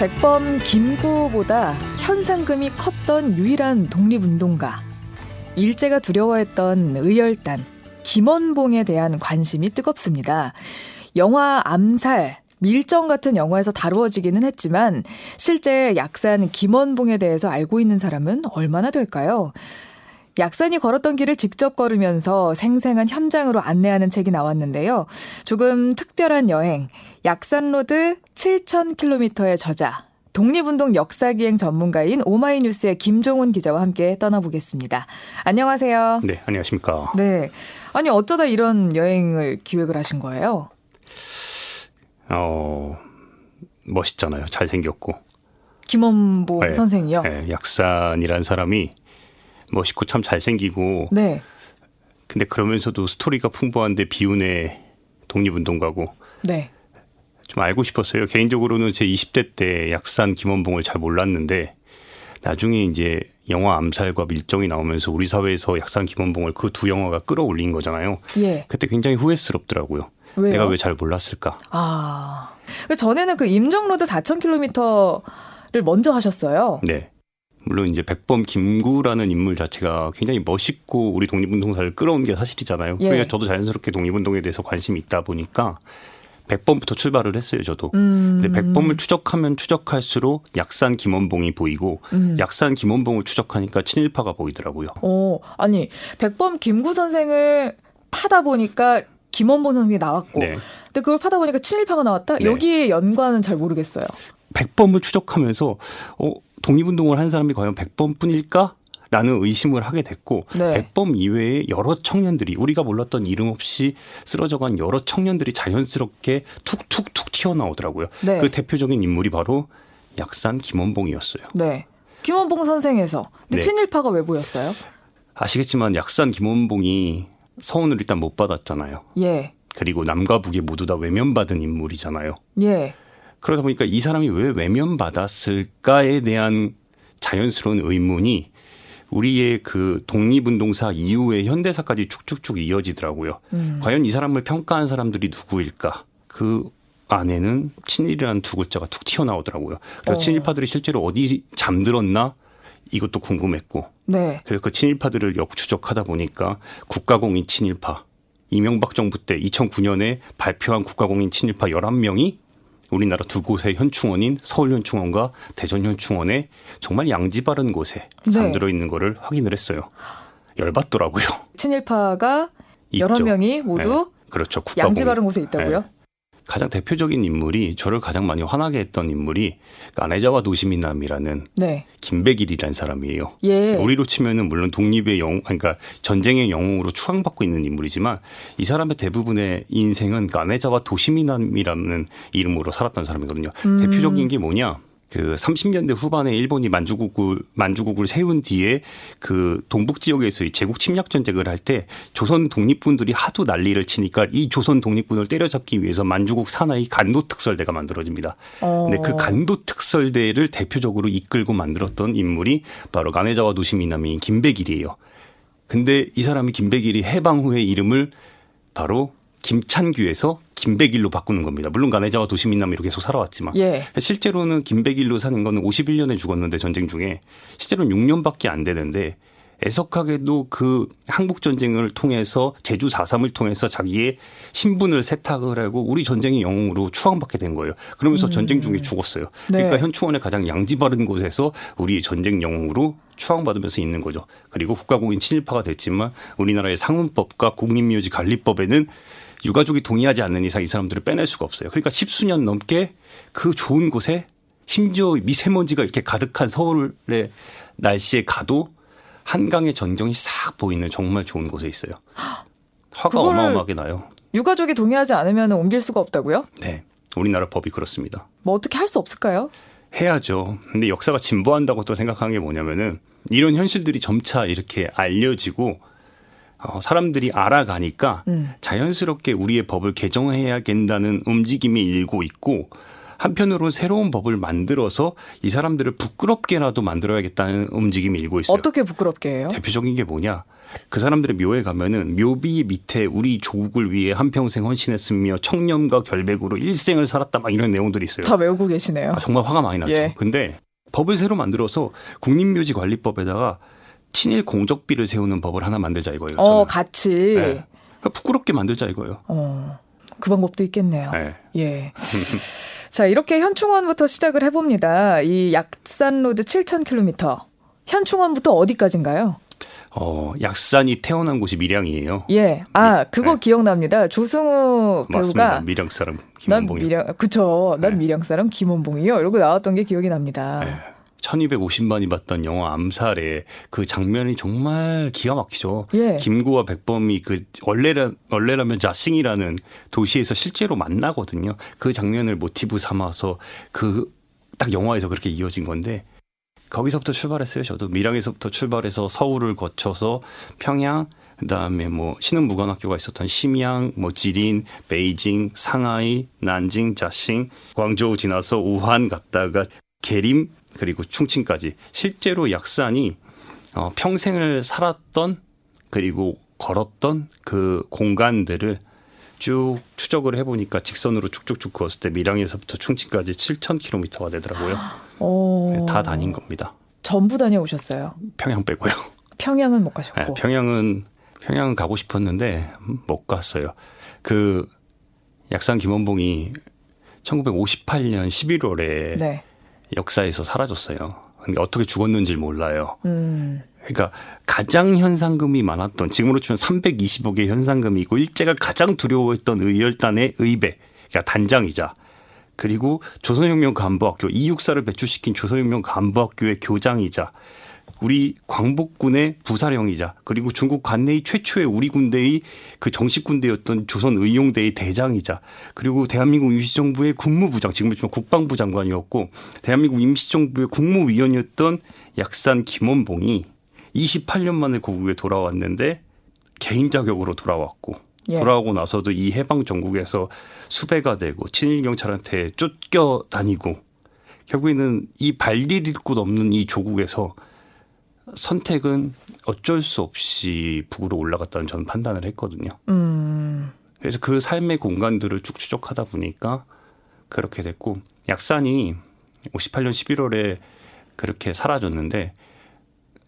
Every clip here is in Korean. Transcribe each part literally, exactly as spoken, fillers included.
백범, 김구보다 현상금이 컸던 유일한 독립운동가, 일제가 두려워했던 의열단, 김원봉에 대한 관심이 뜨겁습니다. 영화 암살, 밀정 같은 영화에서 다루어지기는 했지만 실제 약산 김원봉에 대해서 알고 있는 사람은 얼마나 될까요? 약산이 걸었던 길을 직접 걸으면서 생생한 현장으로 안내하는 책이 나왔는데요. 조금 특별한 여행, 약산로드 칠천 킬로미터의 저자, 독립운동 역사기행 전문가인 오마이뉴스의 김종훈 기자와 함께 떠나보겠습니다. 안녕하세요. 네, 안녕하십니까. 네, 아니 어쩌다 이런 여행을 기획을 하신 거예요? 어, 멋있잖아요. 잘생겼고. 김원봉 네, 선생이요? 네, 약산이란 사람이 멋있고 참 잘생기고. 네. 근데 그러면서도 스토리가 풍부한데 비운의 독립운동가고. 네. 좀 알고 싶었어요. 개인적으로는 제 이십 대 때 약산 김원봉을 잘 몰랐는데 나중에 이제 영화 암살과 밀정이 나오면서 우리 사회에서 약산 김원봉을 그 두 영화가 끌어올린 거잖아요. 예. 그때 굉장히 후회스럽더라고요. 왜요? 내가 왜 잘 몰랐을까? 아. 그 전에는 그 임정로드 사천 킬로미터를 먼저 하셨어요. 네. 물론 이제 백범 김구라는 인물 자체가 굉장히 멋있고 우리 독립운동사를 끌어온 게 사실이잖아요. 예. 그러니까 저도 자연스럽게 독립운동에 대해서 관심이 있다 보니까 백범부터 출발을 했어요, 저도. 음. 근데 백범을 추적하면 추적할수록 약산 김원봉이 보이고 음. 약산 김원봉을 추적하니까 친일파가 보이더라고요. 오, 아니 백범 김구 선생을 파다 보니까 김원봉 선생이 나왔고 네. 근데 그걸 파다 보니까 친일파가 나왔다? 네. 여기에 연관은 잘 모르겠어요. 백범을 추적하면서 어, 독립운동을 한 사람이 과연 백범뿐일까? 라는 의심을 하게 됐고 네. 백범 이외에 여러 청년들이 우리가 몰랐던 이름 없이 쓰러져간 여러 청년들이 자연스럽게 툭툭툭 튀어나오더라고요. 네. 그 대표적인 인물이 바로 약산 김원봉이었어요. 네, 김원봉 선생에서. 근데 네. 친일파가 왜 보였어요? 아시겠지만 약산 김원봉이 서훈을 일단 못 받았잖아요. 예. 그리고 남과 북이 모두 다 외면받은 인물이잖아요. 예. 그러다 보니까 이 사람이 왜 외면받았을까에 대한 자연스러운 의문이 우리의 그 독립운동사 이후의 현대사까지 쭉쭉쭉 이어지더라고요. 음. 과연 이 사람을 평가한 사람들이 누구일까? 그 안에는 친일이라는 두 글자가 툭 튀어나오더라고요. 그래서 어. 친일파들이 실제로 어디 잠들었나? 이것도 궁금했고. 네. 그래서 그 친일파들을 역추적하다 보니까 국가공인 친일파, 이명박 정부 때 이천구 년에 발표한 국가공인 친일파 열한 명이 우리나라 두 곳의 현충원인 서울현충원과 대전현충원에 정말 양지 바른 곳에 잠들어 있는 네. 거를 확인을 했어요. 열받더라고요. 친일파가 있죠. 열한 명이 모두 네. 그렇죠. 양지 바른 곳에 있다고요? 네. 가장 대표적인 인물이 저를 가장 많이 화나게 했던 인물이 가네자와 도시민남이라는 네. 김백일이라는 사람이에요. 예. 우리로 치면은 물론 독립의 영웅, 그러니까 전쟁의 영웅으로 추앙받고 있는 인물이지만 이 사람의 대부분의 인생은 가네자와 도시민남이라는 이름으로 살았던 사람이거든요. 음. 대표적인 게 뭐냐? 그 삼십 년대 후반에 일본이 만주국을 만주국을 세운 뒤에 그 동북 지역에서의 제국 침략 전쟁을 할 때 조선 독립군들이 하도 난리를 치니까 이 조선 독립군을 때려잡기 위해서 만주국 산하의 간도 특설대가 만들어집니다. 어. 근데 그 간도 특설대를 대표적으로 이끌고 만들었던 인물이 바로 가네자와 도시미남인 김백일이에요. 근데 이 사람이 김백일이 해방 후의 이름을 바로 김찬규에서 김백일로 바꾸는 겁니다. 물론 가네자와 도시민남이로 계속 살아왔지만 예. 실제로는 김백일로 사는 건 오십일 년에 죽었는데 전쟁 중에 실제로는 육 년밖에 안 되는데 애석하게도 그 한국전쟁을 통해서 제주 사 삼을 통해서 자기의 신분을 세탁을 하고 우리 전쟁의 영웅으로 추앙받게 된 거예요. 그러면서 음. 전쟁 중에 죽었어요. 네. 그러니까 현충원의 가장 양지 바른 곳에서 우리 전쟁 영웅으로 추앙받으면서 있는 거죠. 그리고 국가공인 친일파가 됐지만 우리나라의 상훈법과 국립묘지 관리법에는 유가족이 동의하지 않는 이상 이 사람들을 빼낼 수가 없어요. 그러니까 십수년 넘게 그 좋은 곳에 심지어 미세먼지가 이렇게 가득한 서울의 날씨에 가도 한강의 전경이 싹 보이는 정말 좋은 곳에 있어요. 화가 어마어마하게 나요. 유가족이 동의하지 않으면 옮길 수가 없다고요? 네. 우리나라 법이 그렇습니다. 뭐 어떻게 할 수 없을까요? 해야죠. 근데 역사가 진보한다고 또 생각하는 게 뭐냐면은 이런 현실들이 점차 이렇게 알려지고 어, 사람들이 알아가니까 음. 자연스럽게 우리의 법을 개정해야 된다는 움직임이 일고 있고 한편으로는 새로운 법을 만들어서 이 사람들을 부끄럽게라도 만들어야겠다는 움직임이 일고 있어요. 어떻게 부끄럽게 해요? 대표적인 게 뭐냐. 그 사람들의 묘에 가면은 묘비 밑에 우리 조국을 위해 한평생 헌신했으며 청렴과 결백으로 일생을 살았다 막 이런 내용들이 있어요. 다 외우고 계시네요. 아, 정말 화가 많이 났죠. 예. 근데 법을 새로 만들어서 국립묘지관리법에다가 친일 공적비를 세우는 법을 하나 만들자 이거예요. 저는. 어, 같이. 네. 그러니까 부끄럽게 만들자 이거예요. 어, 그 방법도 있겠네요. 네. 예. 자, 이렇게 현충원부터 시작을 해봅니다. 이 약산로드 칠천 킬로미터. 현충원부터 어디까지인가요? 어, 약산이 태어난 곳이 밀양이에요. 예. 아, 그거 네. 기억납니다. 조승우 배우가. 맞습니다. 밀양 사람 김원봉이요. 밀양, 그쵸. 난 네. 밀양 사람 김원봉이요. 이러고 나왔던 게 기억이 납니다. 네. 천이백오십만이 봤던 영화 암살의 그 장면이 정말 기가 막히죠. 예. 김구와 백범이 그 원래라, 원래라면 자싱이라는 도시에서 실제로 만나거든요. 그 장면을 모티브 삼아서 그 딱 영화에서 그렇게 이어진 건데 거기서부터 출발했어요. 저도 밀양에서부터 출발해서 서울을 거쳐서 평양, 그다음에 뭐 신흥무관학교가 있었던 심양, 뭐 지린, 베이징, 상하이, 난징, 자싱, 광저우 지나서 우한 갔다가 계림 그리고 충칭까지 실제로 약산이 어, 평생을 살았던 그리고 걸었던 그 공간들을 쭉 추적을 해보니까 직선으로 쭉쭉쭉 그었을 때 밀양에서부터 충칭까지 칠천 킬로미터가 되더라고요. 네, 다 다닌 겁니다. 전부 다녀오셨어요? 평양 빼고요. 평양은 못 가셨고. 네, 평양은 평양은 가고 싶었는데 못 갔어요. 그 약산 김원봉이 천구백오십팔년 십일월에 네. 역사에서 사라졌어요. 그러니까 어떻게 죽었는지 몰라요. 음. 그러니까 가장 현상금이 많았던 지금으로 치면 삼백이십억의 현상금이 있고 일제가 가장 두려워했던 의열단의 의배, 그러니까 단장이자 그리고 조선혁명간부학교 이육사를 배출시킨 조선혁명간부학교의 교장이자 우리 광복군의 부사령이자 그리고 중국 관내의 최초의 우리 군대의 그 정식 군대였던 조선의용대의 대장이자 그리고 대한민국 임시정부의 국무부장 지금 국방부 장관이었고 대한민국 임시정부의 국무위원이었던 약산 김원봉이 이십팔년 만에 고국에 돌아왔는데 개인 자격으로 돌아왔고 예. 돌아오고 나서도 이 해방 전국에서 수배가 되고 친일 경찰한테 쫓겨 다니고 결국에는 이 발디딜 곳 없는 이 조국에서 선택은 어쩔 수 없이 북으로 올라갔다는 저는 판단을 했거든요. 음. 그래서 그 삶의 공간들을 쭉 추적하다 보니까 그렇게 됐고 약산이 오십팔년 십일월에 그렇게 사라졌는데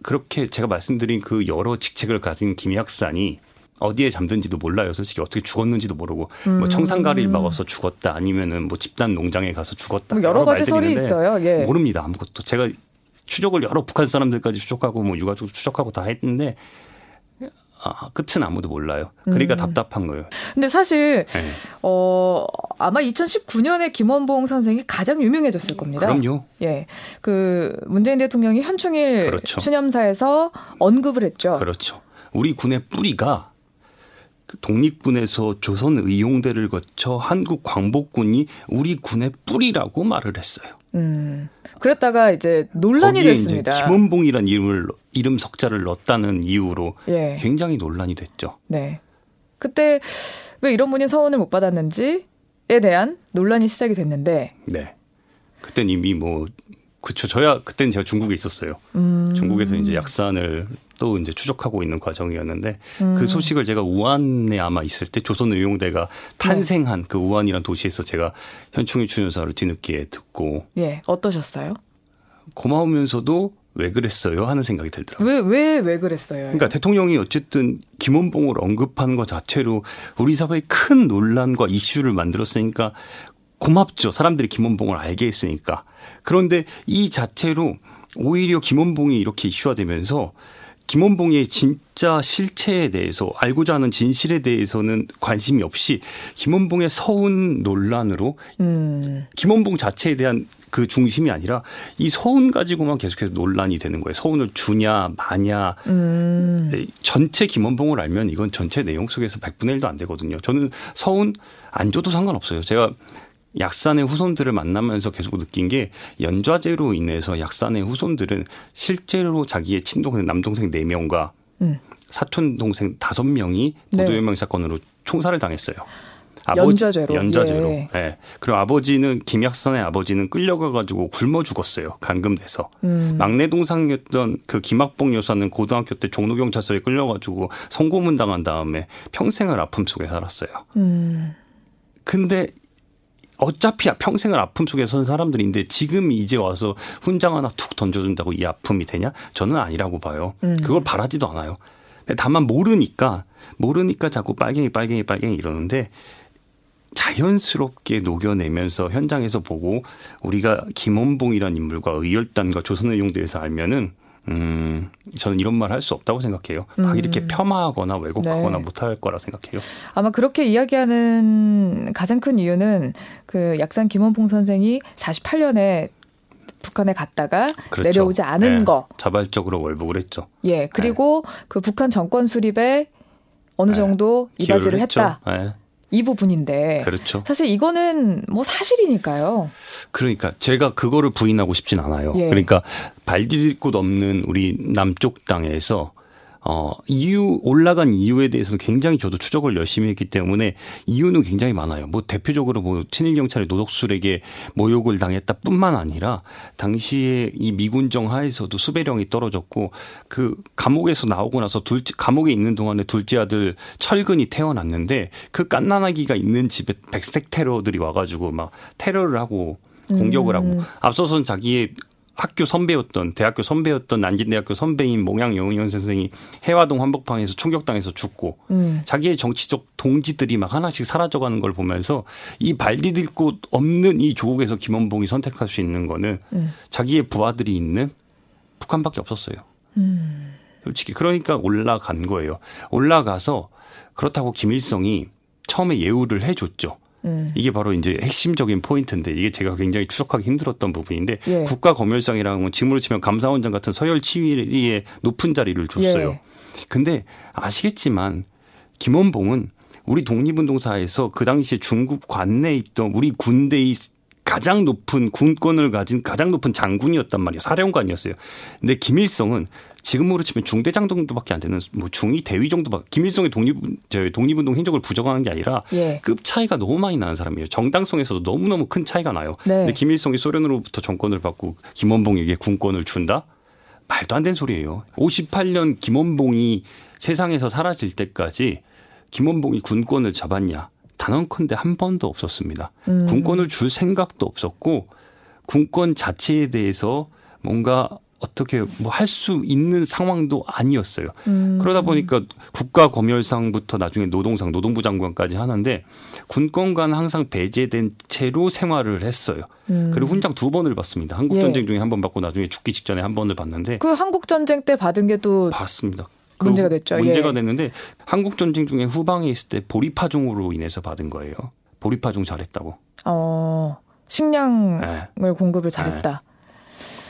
그렇게 제가 말씀드린 그 여러 직책을 가진 김약산이 어디에 잠든지도 몰라요. 솔직히 어떻게 죽었는지도 모르고 음. 뭐 청산가리를 막아서 죽었다 아니면은 뭐 집단 농장에 가서 죽었다 뭐 여러, 여러 가지 설이 있어요. 예. 모릅니다. 아무것도 제가 추적을 여러 북한 사람들까지 추적하고 뭐 유가족도 추적하고 다 했는데 아, 끝은 아무도 몰라요. 그러니까 음. 답답한 거예요. 근데 사실 네. 어, 아마 이천십구년에 김원봉 선생이 가장 유명해졌을 겁니다. 그럼요. 예, 그 문재인 대통령이 현충일 그렇죠. 추념사에서 언급을 했죠. 그렇죠. 우리 군의 뿌리가 독립군에서 조선의용대를 거쳐 한국 광복군이 우리 군의 뿌리라고 말을 했어요. 음, 그랬다가 이제 논란이 됐습니다. 이제 김원봉이란 이름을 이름 석자를 넣었다는 이유로 예. 굉장히 논란이 됐죠. 네, 그때 왜 이런 분이 서훈을 못 받았는지에 대한 논란이 시작이 됐는데. 네, 그때는 이미 뭐 그쵸 저야 그때는 제가 중국에 있었어요. 음. 중국에서 이제 약산을 또 이제 추적하고 있는 과정이었는데 음. 그 소식을 제가 우한에 아마 있을 때 조선의용대가 탄생한 네. 그 우한이라는 도시에서 제가 현충일 추념사를 뒤늦게 듣고 예 어떠셨어요? 고마우면서도 왜 그랬어요 하는 생각이 들더라고요. 왜 왜 왜 그랬어요? 그러니까 대통령이 어쨌든 김원봉을 언급한 것 자체로 우리 사회에 큰 논란과 이슈를 만들었으니까 고맙죠. 사람들이 김원봉을 알게 했으니까. 그런데 이 자체로 오히려 김원봉이 이렇게 이슈화되면서 김원봉의 진짜 실체에 대해서 알고자 하는 진실에 대해서는 관심이 없이 김원봉의 서훈 논란으로 음. 김원봉 자체에 대한 그 중심이 아니라 이 서훈 가지고만 계속해서 논란이 되는 거예요. 서훈을 주냐 마냐 음. 전체 김원봉을 알면 이건 전체 내용 속에서 백분의 일도 안 되거든요. 저는 서훈 안 줘도 상관없어요. 제가 약산의 후손들을 만나면서 계속 느낀 게 연좌제로 인해서 약산의 후손들은 실제로 자기의 친동생, 남동생 네 명과 음. 사촌동생 다섯 명이 보도연맹 사건으로 총살을 당했어요. 아버지, 연좌죄로. 연좌죄로. 예. 예. 그리고 아버지는 김약산의 아버지는 끌려가가지고 굶어 죽었어요. 감금돼서. 음. 막내 동상이었던 그 김학봉 여사는 고등학교 때 종로경찰서에 끌려가지고 성고문 당한 다음에 평생을 아픔 속에 살았어요. 음. 근데 어차피 평생을 아픔 속에 선 사람들인데 지금 이제 와서 훈장 하나 툭 던져준다고 이 아픔이 되냐? 저는 아니라고 봐요. 음. 그걸 바라지도 않아요. 다만 모르니까 모르니까 자꾸 빨갱이 빨갱이 빨갱이 이러는데 자연스럽게 녹여내면서 현장에서 보고 우리가 김원봉이라는 인물과 의열단과 조선의용대에서 알면은 음, 저는 이런 말 할 수 없다고 생각해요. 막 음. 이렇게 폄하하거나 왜곡하거나 네. 못할 거라 생각해요. 아마 그렇게 이야기하는 가장 큰 이유는 그 약산 김원봉 선생이 사십팔 년에 북한에 갔다가 그렇죠. 내려오지 않은 네. 거. 자발적으로 월북을 했죠. 예, 그리고 네. 그 북한 정권 수립에 어느 정도 네. 이바지를 했다. 네. 이 부분인데 그렇죠. 사실 이거는 뭐 사실이니까요. 그러니까 제가 그거를 부인하고 싶진 않아요. 예. 그러니까 발디딜 곳 없는 우리 남쪽 땅에서 어, 이유 올라간 이유에 대해서는 굉장히 저도 추적을 열심히 했기 때문에 이유는 굉장히 많아요. 뭐 대표적으로 뭐 친일 경찰이 노독술에게 모욕을 당했다뿐만 아니라 당시에 이 미군정 하에서도 수배령이 떨어졌고 그 감옥에서 나오고 나서 둘째 감옥에 있는 동안에 둘째 아들 철근이 태어났는데 그 갓난아기가 있는 집에 백색 테러들이 와가지고 막 테러를 하고 공격을 음. 하고 앞서서는 자기의 학교 선배였던 대학교 선배였던 난징대학교 선배인 몽양영은 선생이 해화동 한복판에서 총격당해서 죽고 음. 자기의 정치적 동지들이 막 하나씩 사라져가는 걸 보면서 이 발디딜 곳 없는 이 조국에서 김원봉이 선택할 수 있는 거는 음. 자기의 부하들이 있는 북한밖에 없었어요. 음. 솔직히 그러니까 올라간 거예요. 올라가서 그렇다고 김일성이 처음에 예우를 해줬죠. 음. 이게 바로 이제 핵심적인 포인트인데 이게 제가 굉장히 추적하기 힘들었던 부분인데 예. 국가검열상이라는 지금으로 치면 감사원장 같은 서열 치위의 높은 자리를 줬어요. 그런데 예. 아시겠지만 김원봉은 우리 독립운동사에서 그 당시에 중국 관내에 있던 우리 군대의 가장 높은 군권을 가진 가장 높은 장군이었단 말이에요. 사령관이었어요. 근데 김일성은 지금으로 치면 중대장 정도밖에 안 되는 뭐 중위 대위 정도밖에 김일성의 독립 독립운동 행적을 부정하는 게 아니라 예. 급 차이가 너무 많이 나는 사람이에요. 정당성에서도 너무너무 큰 차이가 나요. 네. 근데 김일성이 소련으로부터 정권을 받고 김원봉에게 군권을 준다? 말도 안 되는 소리예요. 오십팔 년 김원봉이 세상에서 사라질 때까지 김원봉이 군권을 잡았냐? 단언컨대 한 번도 없었습니다. 음. 군권을 줄 생각도 없었고 군권 자체에 대해서 뭔가 어떻게 뭐 할 수 있는 상황도 아니었어요. 음. 그러다 보니까 국가검열상부터 나중에 노동상, 노동부 장관까지 하는데 군권과는 항상 배제된 채로 생활을 했어요. 음. 그리고 훈장 두 번을 받습니다. 한국전쟁 예. 중에 한 번 받고 나중에 죽기 직전에 한 번을 받는데 그 한국전쟁 때 받은 게 또 받습니다. 문제가 됐죠. 문제가 예. 됐는데 한국전쟁 중에 후방에 있을 때 보리파종으로 인해서 받은 거예요. 보리파종 잘했다고. 어, 식량을 네. 공급을 잘했다. 네.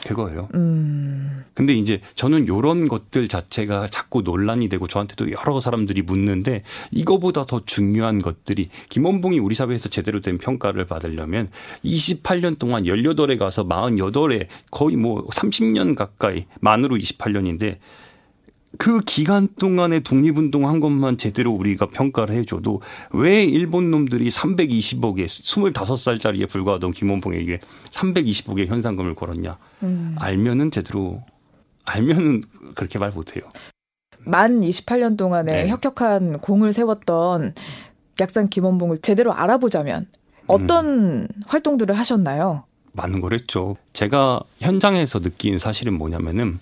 그거예요. 음. 근데 이제 저는 이런 것들 자체가 자꾸 논란이 되고 저한테도 여러 사람들이 묻는데 이거보다 더 중요한 것들이 김원봉이 우리 사회에서 제대로 된 평가를 받으려면 이십팔 년 동안 열여덟에 가서 사십팔에 거의 뭐 삼십 년 가까이 만으로 이십팔 년인데 그 기간 동안에 독립운동 한 것만 제대로 우리가 평가를 해줘도 왜 일본 놈들이 삼백이십억에 스물다섯 살짜리에 불과하던 김원봉에게 삼백이십억의 현상금을 걸었냐. 음. 알면은 제대로 알면은 그렇게 말 못해요. 만 이십팔 년 동안에 네. 혁혁한 공을 세웠던 약산 김원봉을 제대로 알아보자면 어떤 음. 활동들을 하셨나요? 많은 걸 했죠. 제가 현장에서 느낀 사실은 뭐냐면은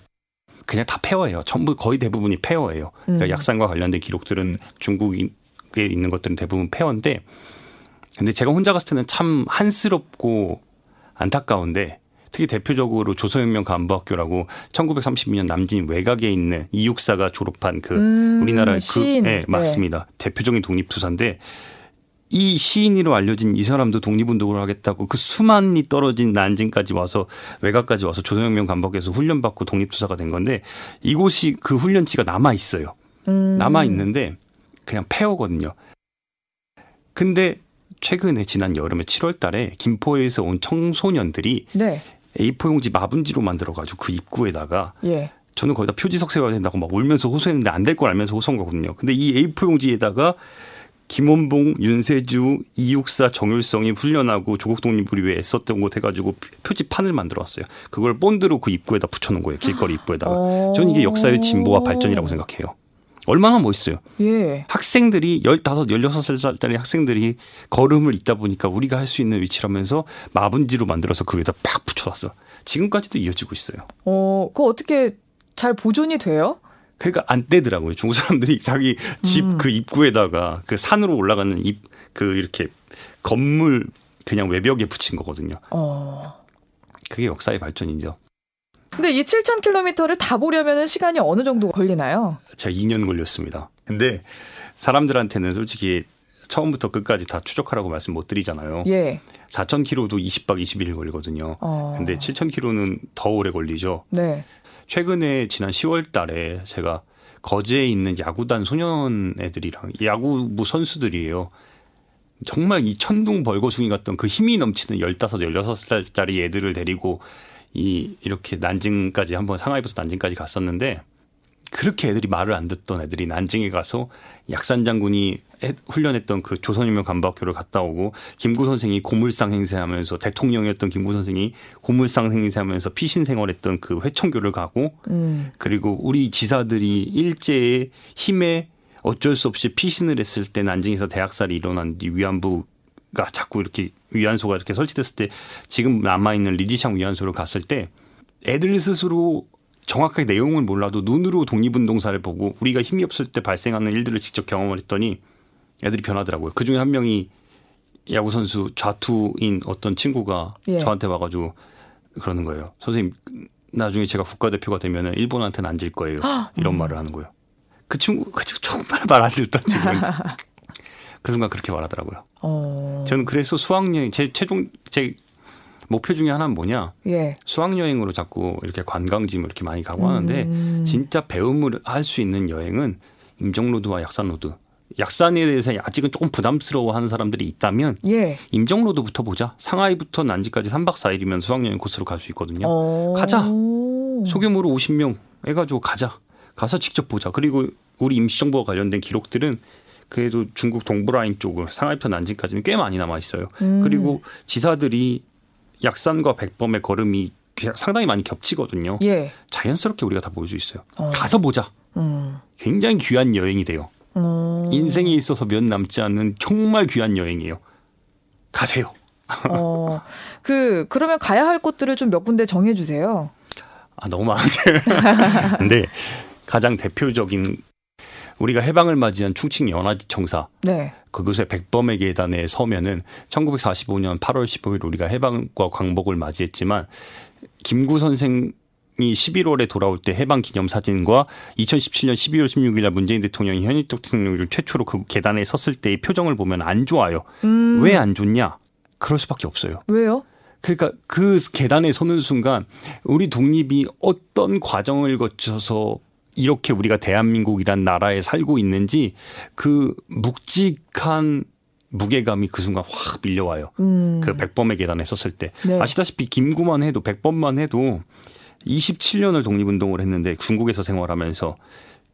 그냥 다 폐허예요. 전부 거의 대부분이 폐허예요. 그러니까 음. 약산과 관련된 기록들은 중국에 있는 것들은 대부분 폐허인데 근데 제가 혼자 갔을 때는 참 한스럽고 안타까운데 특히 대표적으로 조선혁명간부학교라고 천구백삼십이 년 남진 외곽에 있는 이육사가 졸업한 그 음, 우리나라의 시인. 그, 네, 맞습니다. 네. 대표적인 독립투사인데 이 시인으로 알려진 이 사람도 독립운동을 하겠다고 그 수만리 떨어진 난징까지 와서 외곽까지 와서 조선혁명 간부학교에서 훈련받고 독립투사가 된 건데 이곳이 그 훈련지가 남아있어요. 음. 남아있는데 그냥 폐허거든요. 근데 최근에 지난 여름에 칠월 달에 김포에서 온 청소년들이 네. 에이포 용지 마분지로 만들어가지고 그 입구에다가 예. 저는 거기다 표지석 세워야 된다고 막 울면서 호소했는데 안 될 걸 알면서 호소한 거거든요. 근데 이 에이포 용지에다가 김원봉, 윤세주, 이육사, 정율성이 훌련하고 조국 독립을 위해 애썼던 곳 해가지고 표지판을 만들어왔어요. 그걸 본드로 그 입구에다 붙여놓은 거예요. 길거리 입구에다가. 저는 이게 역사의 진보와 발전이라고 생각해요. 얼마나 멋있어요. 예. 학생들이 열다섯, 열여섯 살짜리 학생들이 걸음을 잇다 보니까 우리가 할 수 있는 위치라면서 마분지로 만들어서 그 위에다 팍 붙여놨어. 지금까지도 이어지고 있어요. 어, 그거 어떻게 잘 보존이 돼요? 그러니까 안 떼더라고요. 중국 사람들이 자기 집 그 음. 입구에다가 그 산으로 올라가는 입 그 이렇게 건물 그냥 외벽에 붙인 거거든요. 어. 그게 역사의 발전이죠. 근데 이 칠천 킬로미터를 다 보려면 시간이 어느 정도 걸리나요? 제가 이 년 걸렸습니다. 근데 사람들한테는 솔직히 처음부터 끝까지 다 추적하라고 말씀 못 드리잖아요. 예. 사천 킬로미터도 이십 박 이십일 일 걸리거든요. 어. 근데 칠천 킬로미터는 더 오래 걸리죠. 네. 최근에 지난 시월 달에 제가 거제에 있는 야구단 소년 애들이랑 야구부 선수들이에요. 정말 이 천둥 벌거숭이 같던 그 힘이 넘치는 열다섯, 열여섯 살짜리 애들을 데리고 이, 이렇게 난징까지 한번 상하이부터 난징까지 갔었는데 그렇게 애들이 말을 안 듣던 애들이 난징에 가서 약산 장군이 해, 훈련했던 그 조선혁명간부학교를 갔다 오고 김구 선생이 고물상 행세하면서 대통령이었던 김구 선생이 고물상 행세하면서 피신 생활했던 그 회청교를 가고 음. 그리고 우리 지사들이 일제의 힘에 어쩔 수 없이 피신을 했을 때 난징에서 대학살이 일어난 뒤 위안부 가 자꾸 이렇게 위안소가 이렇게 설치됐을 때 지금 남아있는 리지샹 위안소를 갔을 때 애들 스스로 정확하게 내용을 몰라도 눈으로 독립운동사를 보고 우리가 힘이 없을 때 발생하는 일들을 직접 경험을 했더니 애들이 변하더라고요. 그중에 한 명이 야구선수 좌투인 어떤 친구가 예. 저한테 와가지고 그러는 거예요. 선생님 나중에 제가 국가대표가 되면 일본한테는 안 질 거예요. 이런 음. 말을 하는 거예요. 그 친구 그 친구 정말 말 안 듣던 친구인데 그 순간 그렇게 말하더라고요. 어... 저는 그래서 수학여행, 제 최종, 제 목표 중에 하나는 뭐냐. 예. 수학여행으로 자꾸 이렇게 관광지 이렇게 많이 가고 하는데, 음... 진짜 배움을 할 수 있는 여행은 임정로드와 약산로드. 약산에 대해서 아직은 조금 부담스러워 하는 사람들이 있다면, 예. 임정로드부터 보자. 상하이부터 난징까지 삼 박 사 일이면 수학여행 코스로 갈 수 있거든요. 어... 가자. 소규모로 오십 명 해가지고 가자. 가서 직접 보자. 그리고 우리 임시정부와 관련된 기록들은 그래도 중국 동부라인 쪽을 상하이편 난징까지는 꽤 많이 남아있어요. 음. 그리고 지사들이 약산과 백범의 걸음이 상당히 많이 겹치거든요. 예. 자연스럽게 우리가 다 볼 수 있어요. 어. 가서 보자. 음. 굉장히 귀한 여행이 돼요. 음. 인생에 있어서 몇 남지 않는 정말 귀한 여행이에요. 가세요. 어, 그, 그러면 가야 할 곳들을 좀 몇 군데 정해주세요. 아, 너무 많은데. 근데 가장 대표적인 우리가 해방을 맞이한 충칭 연화지청사 네. 그곳의 백범의 계단에 서면은 천구백사십오 년 팔월 십오일 우리가 해방과 광복을 맞이했지만 김구 선생이 십일월에 돌아올 때 해방 기념 사진과 이천십칠년 십이월 십육일 날 문재인 대통령이 현역 대통령으로 최초로 그 계단에 섰을 때의 표정을 보면 안 좋아요. 음. 왜 안 좋냐? 그럴 수밖에 없어요. 왜요? 그러니까 그 계단에 서는 순간 우리 독립이 어떤 과정을 거쳐서 이렇게 우리가 대한민국이란 나라에 살고 있는지 그 묵직한 무게감이 그 순간 확 밀려와요. 음. 그 백범의 계단에 섰을 때. 네. 아시다시피 김구만 해도 백범만 해도 이십칠 년을 독립운동을 했는데 중국에서 생활하면서.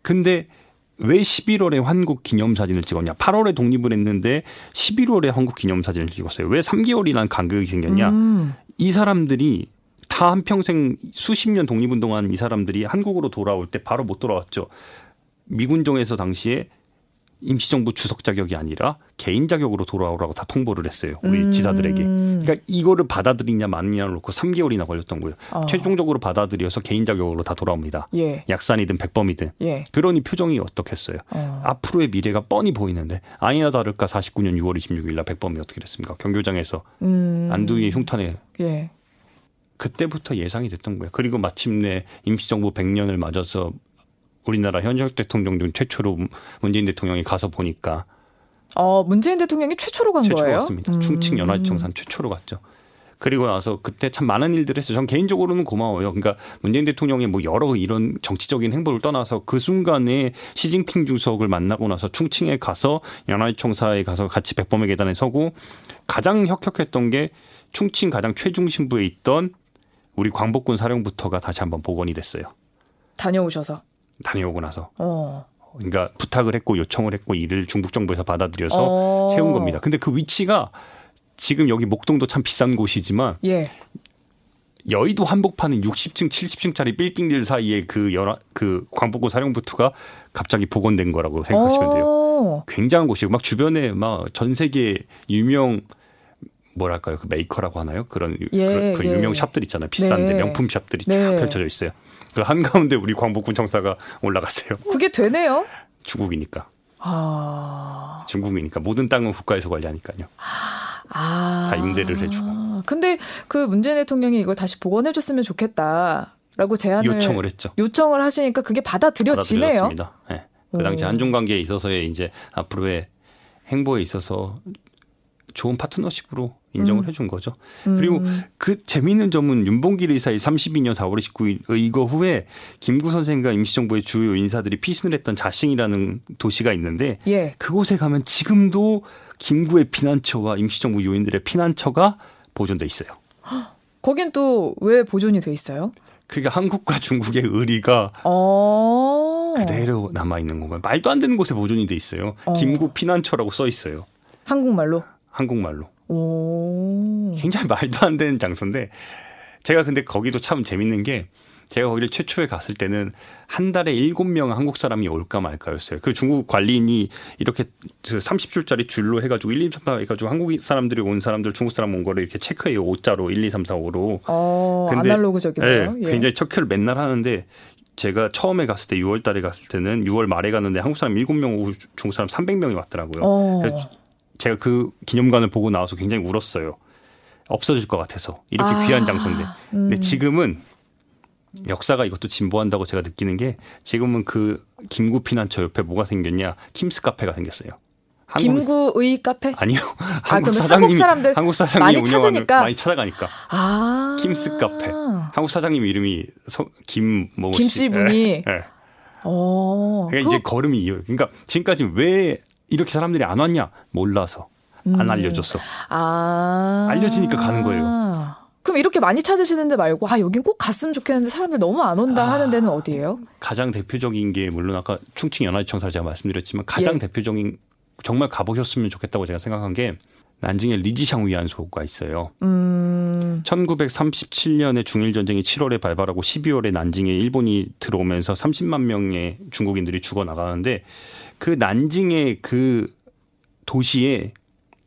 근데 왜 십일월에 환국 기념사진을 찍었냐. 팔월에 독립을 했는데 십일월에 환국 기념사진을 찍었어요. 왜 삼 개월이란 간격이 생겼냐. 음. 이 사람들이 다 한평생 수십 년 독립운동한 이 사람들이 한국으로 돌아올 때 바로 못 돌아왔죠. 미군정에서 당시에 임시정부 주석 자격이 아니라 개인 자격으로 돌아오라고 다 통보를 했어요. 우리 음. 지사들에게. 그러니까 이거를 받아들이냐 마느냐를 놓고 삼 개월이나 걸렸던 거예요. 어. 최종적으로 받아들여서 개인 자격으로 다 돌아옵니다. 예. 약산이든 백범이든. 예. 그러니 표정이 어떻겠어요. 어. 앞으로의 미래가 뻔히 보이는데 아니나 다를까 사십구년 유월 이십육일 날 백범이 어떻게 됐습니까. 경교장에서 음. 안두희의 흉탄에. 예. 그때부터 예상이 됐던 거예요. 그리고 마침내 임시정부 백 년을 맞아서 우리나라 현역 대통령 중 최초로 문재인 대통령이 가서 보니까. 어, 문재인 대통령이 최초로 간 최초로 거예요? 최초로 갔습니다. 음. 충칭 연화지청산 최초로 갔죠. 그리고 나서 그때 참 많은 일들을 했어요. 전 개인적으로는 고마워요. 그러니까 문재인 대통령의 뭐 여러 이런 정치적인 행보를 떠나서 그 순간에 시진핑 주석을 만나고 나서 충칭에 가서 연화지청사에 가서 같이 백범의 계단에 서고 가장 혁혁했던 게 충칭 가장 최중심부에 있던 우리 광복군 사령부터가 다시 한번 복원이 됐어요. 다녀오셔서? 다녀오고 나서. 어. 그러니까 부탁을 했고 요청을 했고 이를 중국 정부에서 받아들여서 어. 세운 겁니다. 근데 그 위치가 지금 여기 목동도 참 비싼 곳이지만 예. 여의도 한복판은 육십 층, 칠십 층짜리 빌딩들 사이에 그, 여라, 그 광복군 사령부투가 갑자기 복원된 거라고 생각하시면 돼요. 오. 굉장한 곳이고 막 주변에 막 전 세계 유명 뭐랄까요 그 메이커라고 하나요 그런 예, 그런, 그 예. 유명 샵들 있잖아요 비싼데 네. 명품 샵들이 네. 쫙 펼쳐져 있어요. 그 한 가운데 우리 광복군 청사가 올라갔어요. 그게 되네요. 중국이니까. 아. 중국이니까 모든 땅은 국가에서 관리하니까요. 아. 다 임대를 해주고. 근데 그 문재인 대통령이 이걸 다시 복원해줬으면 좋겠다라고 제안을 요청을 했죠. 요청을 하시니까 그게 받아들여지네요. 받아들였습니다. 네. 그 당시 한중 관계에 있어서의 이제 앞으로의 행보에 있어서 좋은 파트너십으로 인정을 음. 해준 거죠. 그리고 음. 그 재미있는 점은 윤봉길 의사의 삼십이 년 사월 십구 일 의거 후에 김구 선생과 임시정부의 주요 인사들이 피신을 했던 자싱이라는 도시가 있는데 예. 그곳에 가면 지금도 김구의 피난처와 임시정부 요인들의 피난처가 보존돼 있어요. 거긴 또 왜 보존이 돼 있어요? 그러니까 한국과 중국의 의리가 어... 그대로 남아있는 건가요? 말도 안 되는 곳에 보존이 돼 있어요. 어... 김구 피난처라고 써 있어요. 한국말로? 한국말로. 오. 굉장히 말도 안 되는 장소인데 제가 근데 거기도 참 재밌는 게 제가 거기를 최초에 갔을 때는 한 달에 일곱 명 한국 사람이 올까 말까였어요. 그 중국 관리인이 이렇게 삼십 줄짜리 줄로 해가지고 일, 이, 삼, 사 해가지고 한국 사람들이 온 사람들 중국 사람 온 거를 이렇게 체크해요. 오자로 일, 이, 삼, 사, 오로. 어, 근데, 아날로그적이네요. 네, 예. 굉장히 체크를 맨날 하는데 제가 처음에 갔을 때 유월 달에 갔을 때는 유월 말에 갔는데 한국 사람 일곱 명 오고 중국 사람 삼백 명이 왔더라고요. 어. 그래서 제가 그 기념관을 보고 나와서 굉장히 울었어요. 없어질 것 같아서. 이렇게 아, 귀한 장소인데. 근데 음. 지금은 역사가 이것도 진보한다고 제가 느끼는 게 지금은 그 김구 피난처 옆에 뭐가 생겼냐. 킴스 카페가 생겼어요. 김구의 카페? 아니요. 아, 한국 사장님이, 한국 사람들 한국 사장님이 많이 찾으니까. 많이 찾아가니까. 아. 킴스 카페. 한국 사장님 이름이 서, 김... 뭐 김씨 분이. 네. 어. 그러니까 그거... 이제 걸음이 이어요. 그러니까 지금까지 왜... 이렇게 사람들이 안 왔냐? 몰라서. 안 음. 알려줬어. 아. 알려지니까 가는 거예요. 그럼 이렇게 많이 찾으시는 데 말고 아 여긴 꼭 갔으면 좋겠는데 사람들 너무 안 온다 아. 하는 데는 어디예요? 가장 대표적인 게 물론 아까 충칭 연화지청사 제가 말씀드렸지만 가장 예. 대표적인 정말 가보셨으면 좋겠다고 제가 생각한 게 난징에 리지샹 위안소가 있어요. 음. 천구백삼십칠 년에 중일전쟁이 칠월에 발발하고 십이월에 난징에 일본이 들어오면서 삼십만 명의 중국인들이 죽어나가는데 그 난징의 그 도시에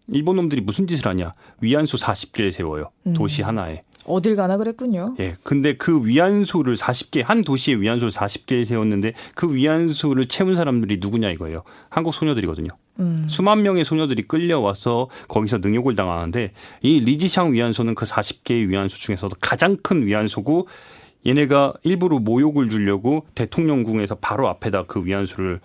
일본 놈들이 무슨 짓을 하냐. 위안소 사십 개를 세워요. 음. 도시 하나에. 어딜 가나 그랬군요. 예, 근데 그 위안소를 사십 개, 한 도시에 위안소를 사십 개를 세웠는데 그 위안소를 채운 사람들이 누구냐 이거예요. 한국 소녀들이거든요. 음. 수만 명의 소녀들이 끌려와서 거기서 능욕을 당하는데 이 리지샹 위안소는 그 사십 개의 위안소 중에서도 가장 큰 위안소고 얘네가 일부러 모욕을 주려고 대통령궁에서 바로 앞에다 그 위안소를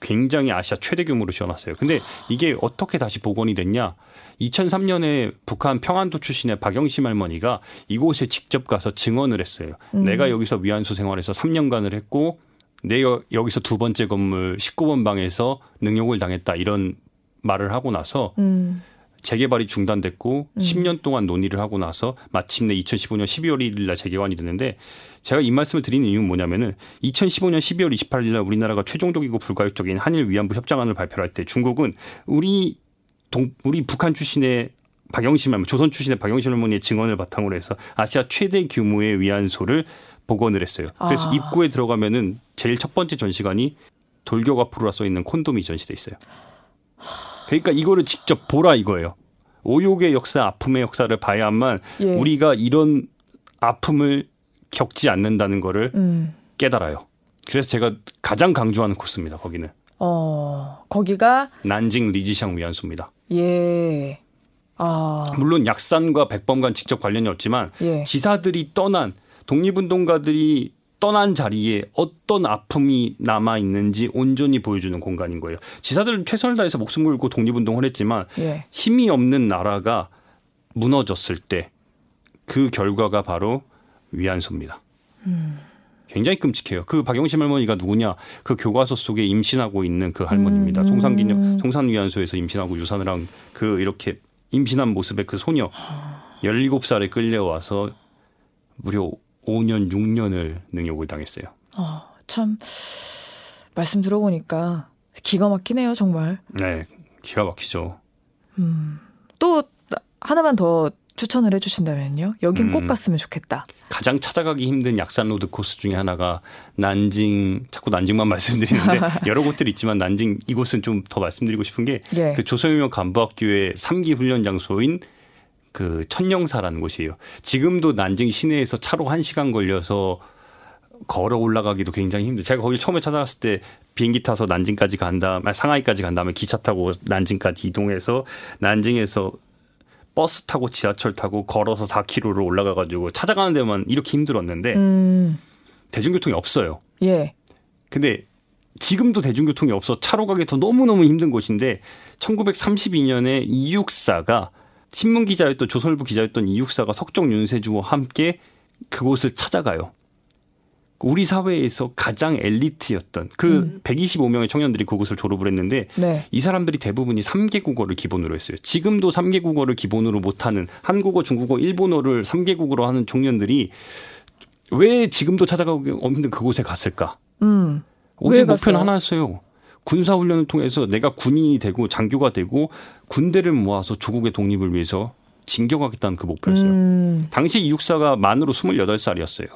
굉장히 아시아 최대 규모로 지어놨어요. 근데 이게 어떻게 다시 복원이 됐냐. 이천삼 년에 북한 평안도 출신의 박영심 할머니가 이곳에 직접 가서 증언을 했어요. 음. 내가 여기서 위안소 생활에서 삼 년간을 했고 내 여, 여기서 두 번째 건물 십구 번 방에서 능욕을 당했다 이런 말을 하고 나서 음. 재개발이 중단됐고 음. 십 년 동안 논의를 하고 나서 마침내 이천십오 년 십이월 일일 날 재개관이 됐는데 제가 이 말씀을 드리는 이유는 뭐냐면은 이천십오 년 십이월 이십팔일 날 우리나라가 최종적이고 불가역적인 한일 위안부 협정안을 발표할 때 중국은 우리 동, 우리 북한 출신의 박영심 할머니, 조선 출신의 박영심 할머니의 증언을 바탕으로 해서 아시아 최대 규모의 위안소를 복원을 했어요. 그래서 아. 입구에 들어가면은 제일 첫 번째 전시관이 돌격 앞으로라 써 있는 콘돔이 전시돼 있어요. 그러니까 이거를 직접 보라 이거예요. 오욕의 역사, 아픔의 역사를 봐야만 예. 우리가 이런 아픔을 겪지 않는다는 거를 음. 깨달아요. 그래서 제가 가장 강조하는 코스입니다. 거기는. 어, 거기가 난징 리지샹 위안소입니다. 예. 아. 물론 약산과 백범과는 직접 관련이 없지만 예. 지사들이 떠난 독립운동가들이 떠난 자리에 어떤 아픔이 남아있는지 온전히 보여주는 공간인 거예요. 지사들은 최선을 다해서 목숨 걸고 독립운동을 했지만 예. 힘이 없는 나라가 무너졌을 때 그 결과가 바로 위안소입니다. 음. 굉장히 끔찍해요. 그 박영심 할머니가 누구냐. 그 교과서 속에 임신하고 있는 그 할머니입니다. 음. 송산기념, 송산위안소에서 임신하고 유산을 한 그 이렇게 임신한 모습의 그 소녀. 열일곱 살에 끌려와서 무려 오 년, 육 년을 능욕을 당했어요. 아, 참 말씀 들어보니까 기가 막히네요, 정말. 네, 기가 막히죠. 음, 또 하나만 더 추천을 해주신다면요? 여긴 음, 꼭 갔으면 좋겠다. 가장 찾아가기 힘든 약산 로드 코스 중에 하나가 난징, 자꾸 난징만 말씀드리는데 여러 곳들이 있지만 난징 이곳은 좀 더 말씀드리고 싶은 게 예. 그 조선혁명 간부학교의 삼 기 훈련 장소인 그 천령사라는 곳이에요. 지금도 난징 시내에서 차로 한 시간 걸려서 걸어 올라가기도 굉장히 힘들어요. 제가 거기 처음에 찾아갔을 때 비행기 타서 난징까지 간 다음에 상하이까지 간 다음에 기차 타고 난징까지 이동해서 난징에서 버스 타고 지하철 타고 걸어서 사 킬로미터를 올라가가지고 찾아가는 데만 이렇게 힘들었는데 음. 대중교통이 없어요. 예. 근데 지금도 대중교통이 없어 차로 가기 더 너무너무 힘든 곳인데 천구백삼십이 년에 이육사가 신문기자였던 조선일보 기자였던 이육사가 석정 윤세주와 함께 그곳을 찾아가요. 우리 사회에서 가장 엘리트였던 그 음. 백이십오 명의 청년들이 그곳을 졸업을 했는데 네. 이 사람들이 대부분이 세 개 국어를 기본으로 했어요. 지금도 세 개 국어를 기본으로 못하는 한국어, 중국어, 일본어를 세 개 국어로 하는 청년들이 왜 지금도 찾아가기 없는 그곳에 갔을까? 음. 오직 목표는 하나였어요. 군사훈련을 통해서 내가 군인이 되고 장교가 되고 군대를 모아서 조국의 독립을 위해서 진격하겠다는 그 목표였어요. 음. 당시 이육사가 만으로 스물여덟 살이었어요.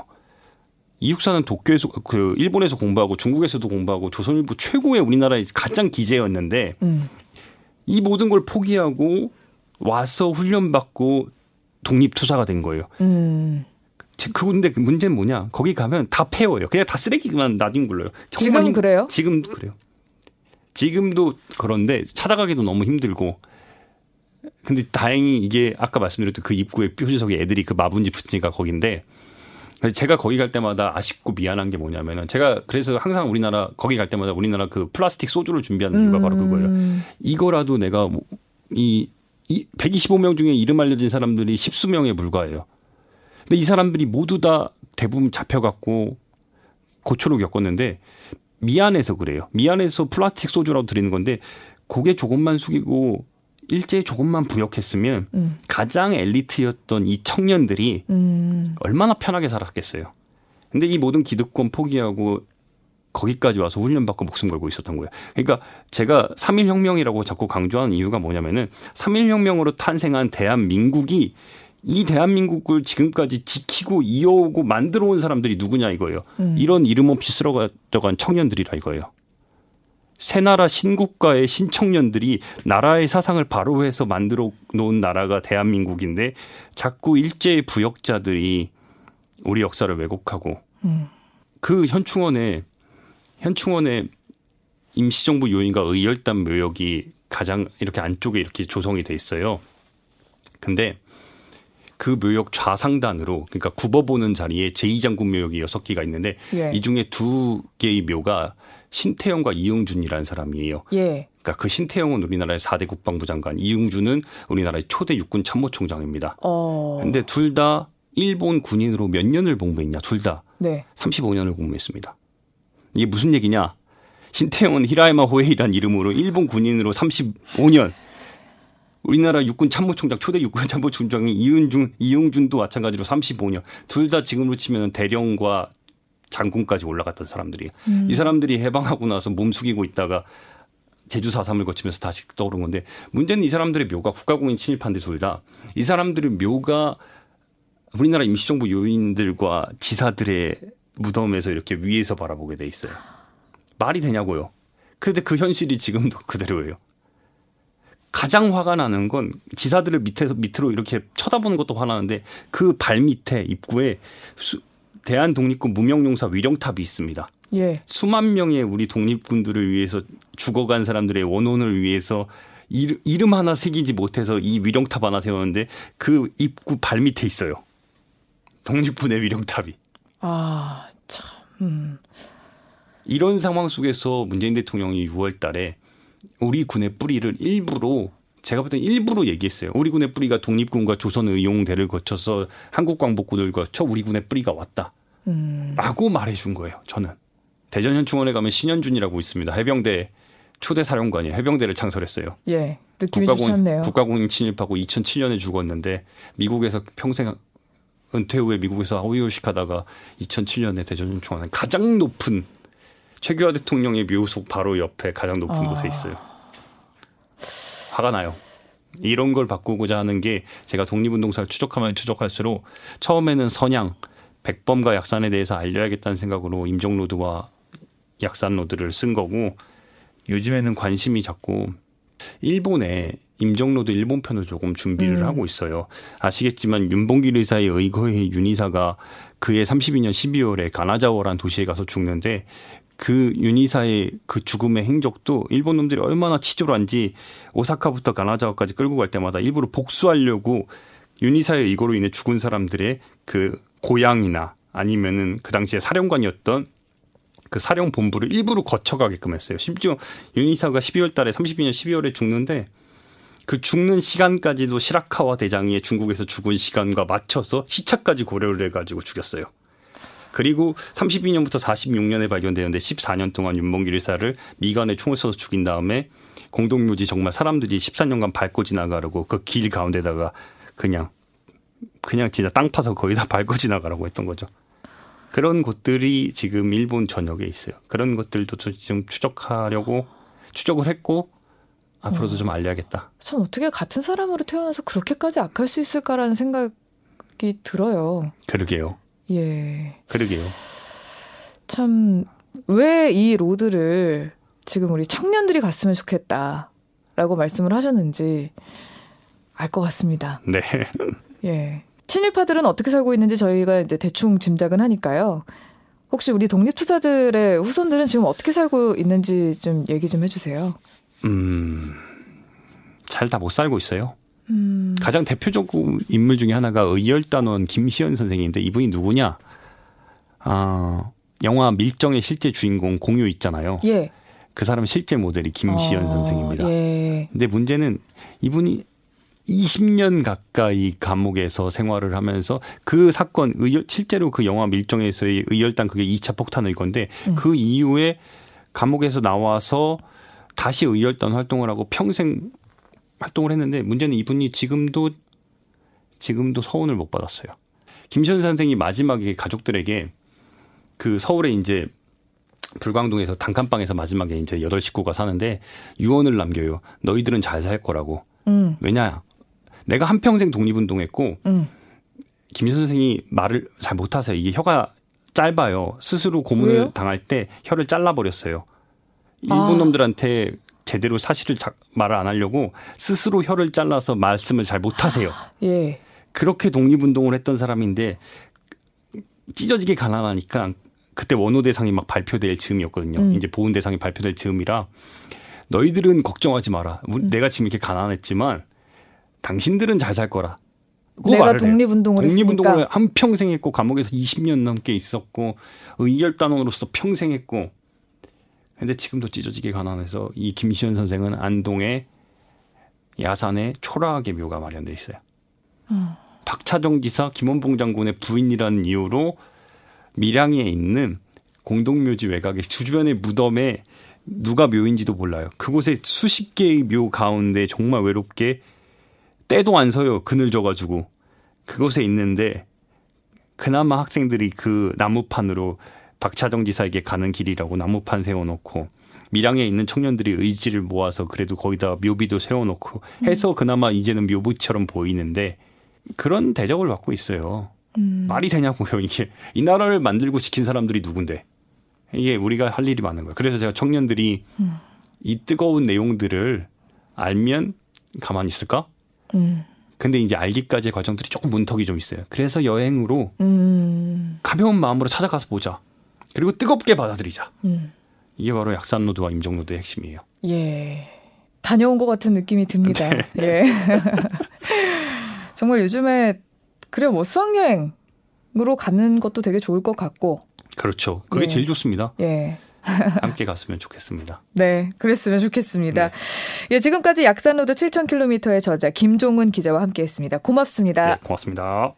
이육사는 도쿄에서 그 일본에서 공부하고 중국에서도 공부하고 조선일보 최고의 우리나라의 가장 기재였는데 음. 이 모든 걸 포기하고 와서 훈련받고 독립투사가 된 거예요. 음. 그런데 문제는 뭐냐? 거기 가면 다 폐허예요. 그냥 다 쓰레기만 나뒹 굴러요. 지금 그래요? 지금 그래요. 지금도 그런데 찾아가기도 너무 힘들고. 근데 다행히 이게 아까 말씀드렸던 그 입구에 표지석에 애들이 그 마분지 붙지가 거긴데. 제가 거기 갈 때마다 아쉽고 미안한 게 뭐냐면은 제가 그래서 항상 우리나라 거기 갈 때마다 우리나라 그 플라스틱 소주를 준비하는 이유가 음. 바로 그거예요. 이거라도 내가 뭐 이, 이 백이십오 명 중에 이름 알려진 사람들이 십수 명에 불과해요. 근데 이 사람들이 모두 다 대부분 잡혀갔고 고초를 겪었는데 미안해서 그래요. 미안해서 플라스틱 소주라도 드리는 건데 고개 조금만 숙이고 일제에 조금만 부역했으면 음. 가장 엘리트였던 이 청년들이 음. 얼마나 편하게 살았겠어요. 근데 이 모든 기득권 포기하고 거기까지 와서 훈련받고 목숨 걸고 있었던 거예요. 그러니까 제가 삼일혁명이라고 자꾸 강조하는 이유가 뭐냐면은 삼일혁명으로 탄생한 대한민국이 이 대한민국을 지금까지 지키고 이어오고 만들어온 사람들이 누구냐 이거예요. 음. 이런 이름 없이 쓸어가져간 청년들이라 이거예요. 새나라 신국가의 신청년들이 나라의 사상을 바로해서 만들어 놓은 나라가 대한민국인데 자꾸 일제의 부역자들이 우리 역사를 왜곡하고 음. 그 현충원에 현충원에 임시정부 요인과 의열단 묘역이 가장 이렇게 안쪽에 이렇게 조성이 돼 있어요. 근데 그 묘역 좌상단으로 그러니까 굽어보는 자리에 제이 장군 묘역이 여섯 개가 있는데 예. 이 중에 두 개의 묘가 신태영과 이용준이라는 사람이에요. 예. 그러니까 그 신태영은 우리나라의 사 대 국방부 장관, 이용준은 우리나라의 초대 육군 참모총장입니다. 그런데 어. 둘 다 일본 군인으로 몇 년을 복무했냐? 둘 다 네. 삼십오 년을 복무했습니다. 이게 무슨 얘기냐? 신태영은 히라이마 호에이라는 이름으로 일본 군인으로 삼십오 년. 우리나라 육군 참모총장, 초대 육군 참모총장인 이용준, 이용준도 마찬가지로 삼십오 년. 둘 다 지금으로 치면 대령과 장군까지 올라갔던 사람들이. 음. 이 사람들이 해방하고 나서 몸 숙이고 있다가 제주 사삼을 거치면서 다시 떠오른 건데 문제는 이 사람들의 묘가 국가공인 침입한데 둘 다 이 사람들의 묘가 우리나라 임시정부 요인들과 지사들의 무덤에서 이렇게 위에서 바라보게 돼 있어요. 말이 되냐고요. 그런데 그 현실이 지금도 그대로예요. 가장 화가 나는 건 지사들을 밑에서 밑으로 이렇게 쳐다보는 것도 화나는데 그 발밑에 입구에 수, 대한독립군 무명용사 위령탑이 있습니다. 예. 수만 명의 우리 독립군들을 위해서 죽어간 사람들의 원혼을 위해서 일, 이름 하나 새기지 못해서 이 위령탑 하나 세웠는데 그 입구 발밑에 있어요. 독립군의 위령탑이. 아, 참. 음. 이런 상황 속에서 문재인 대통령이 유월 달에 우리 군의 뿌리를 일부러 제가 볼 땐 일부러 얘기했어요. 우리 군의 뿌리가 독립군과 조선의용대를 거쳐서 한국광복군을 거쳐 우리 군의 뿌리가 왔다. 음. 라고 말해준 거예요. 저는. 대전현충원에 가면 신현준이라고 있습니다. 해병대 초대 사령관이 해병대를 창설했어요. 예, 느낌이 좋네요. 국가공인 침입하고 이천칠 년에 죽었는데 미국에서 평생 은퇴 후에 미국에서 호의호식하다가 이천칠 년에 대전현충원은 가장 높은 최규하 대통령의 묘소 바로 옆에 가장 높은 아... 곳에 있어요. 화가 나요. 이런 걸 바꾸고자 하는 게 제가 독립운동사를 추적하면 추적할수록 처음에는 선양, 백범과 약산에 대해서 알려야겠다는 생각으로 임정로드와 약산로드를 쓴 거고, 요즘에는 관심이 자꾸 일본에 임정로드 일본편을 조금 준비를 음. 하고 있어요. 아시겠지만 윤봉길 의사의 의거의 윤이사가 그해 삼십이년 십이월에 가나자와라는 도시에 가서 죽는데, 그 윤이사의 그 죽음의 행적도 일본 놈들이 얼마나 치졸한지 오사카부터 가나자와까지 끌고 갈 때마다 일부러 복수하려고 윤이사의 의거로 인해 죽은 사람들의 그 고향이나 아니면은 그 당시에 사령관이었던 그 사령 본부를 일부러 거쳐가게끔 했어요. 심지어 윤이사가 십이월 달에 삼십이년 십이월에 죽는데 그 죽는 시간까지도 시라카와 대장이 중국에서 죽은 시간과 맞춰서 시차까지 고려를 해가지고 죽였어요. 그리고 삼십이년부터 사십육년에 발견되는데 십사년 동안 윤봉길 의사를 미간에 총을 쏘서 죽인 다음에 공동묘지 정말 사람들이 십사년간 밟고 지나가려고 그 길 가운데다가 그냥 그냥 진짜 땅 파서 거의 다 밟고 지나가라고 했던 거죠. 그런 곳들이 지금 일본 전역에 있어요. 그런 것들도 좀 추적하려고 추적을 했고 앞으로도 어. 좀 알려야겠다. 참 어떻게 같은 사람으로 태어나서 그렇게까지 악할 수 있을까라는 생각이 들어요. 그러게요. 예. 그러게요. 참 왜 이 로드를 지금 우리 청년들이 갔으면 좋겠다라고 말씀을 하셨는지 알 것 같습니다. 네. 예. 친일파들은 어떻게 살고 있는지 저희가 이제 대충 짐작은 하니까요. 혹시 우리 독립투사들의 후손들은 지금 어떻게 살고 있는지 좀 얘기 좀 해주세요. 음, 잘 다 못 살고 있어요. 음. 가장 대표적 인물 중에 하나가 의열단원 김시현 선생인데, 이분이 누구냐? 아, 영화 밀정의 실제 주인공 공유 있잖아요. 예. 그 사람 실제 모델이 김시현 어, 선생입니다. 예. 근데 문제는 이분이 이십년 가까이 감옥에서 생활을 하면서 그 사건, 의열, 실제로 그 영화 밀정에서의 의열단 그게 이차 폭탄의 건데 음. 그 이후에 감옥에서 나와서 다시 의열단 활동을 하고 평생 활동을 했는데, 문제는 이분이 지금도 지금도 서훈을 못 받았어요. 김시현 선생이 마지막에 가족들에게 그 서울에 이제 불광동에서 단칸방에서 마지막에 이제 여덟 식구가 사는데 유언을 남겨요. 너희들은 잘 살 거라고. 음. 왜냐? 내가 한평생 독립운동했고 음. 김시현 선생이 말을 잘 못하세요. 이게 혀가 짧아요. 스스로 고문을 왜요? 당할 때 혀를 잘라버렸어요. 일본 아. 놈들한테 제대로 사실을 자, 말을 안 하려고 스스로 혀를 잘라서 말씀을 잘 못하세요. 아. 예. 그렇게 독립운동을 했던 사람인데 찢어지게 가난하니까 그때 원호대상이 막 발표될 즈음이었거든요. 음. 이제 보훈대상이 발표될 즈음이라 너희들은 걱정하지 마라. 음. 내가 지금 이렇게 가난했지만 당신들은 잘 살 거라. 내가 독립운동을 했으니까. 독립운동을 한평생 했고 감옥에서 이십년 넘게 있었고 의열단원으로서 평생 했고. 근데 지금도 찢어지게 가난해서 이 김시현 선생은 안동의 야산에 초라하게 묘가 마련돼 있어요. 음. 박차정 지사, 김원봉 장군의 부인이라는 이유로 밀양에 있는 공동묘지 외곽의 주변의 무덤에 누가 묘인지도 몰라요. 그곳에 수십 개의 묘 가운데 정말 외롭게 때도 안 서요. 그늘져가지고. 그곳에 있는데 그나마 학생들이 그 나무판으로 박차정 지사에게 가는 길이라고 나무판 세워놓고 밀양에 있는 청년들이 의지를 모아서 그래도 거기다 묘비도 세워놓고 해서 그나마 이제는 묘부처럼 보이는데 그런 대접을 받고 있어요. 음. 말이 되냐고요. 이게 이 나라를 만들고 지킨 사람들이 누군데. 이게 우리가 할 일이 많은 거예요. 그래서 제가 청년들이 음. 이 뜨거운 내용들을 알면 가만히 있을까? 음. 근데 이제 알기까지의 과정들이 조금 문턱이 좀 있어요. 그래서 여행으로 음. 가벼운 마음으로 찾아가서 보자. 그리고 뜨겁게 받아들이자. 음. 이게 바로 약산로드와 임정로드의 핵심이에요. 예, 다녀온 것 같은 느낌이 듭니다. 네. 예. 정말 요즘에 그래 뭐 수학여행으로 가는 것도 되게 좋을 것 같고. 그렇죠. 그게 예. 제일 좋습니다. 예. 함께 갔으면 좋겠습니다. 네, 그랬으면 좋겠습니다. 네. 예, 지금까지 약산로드 칠천 킬로미터의 저자 김종훈 기자와 함께했습니다. 고맙습니다. 네, 고맙습니다.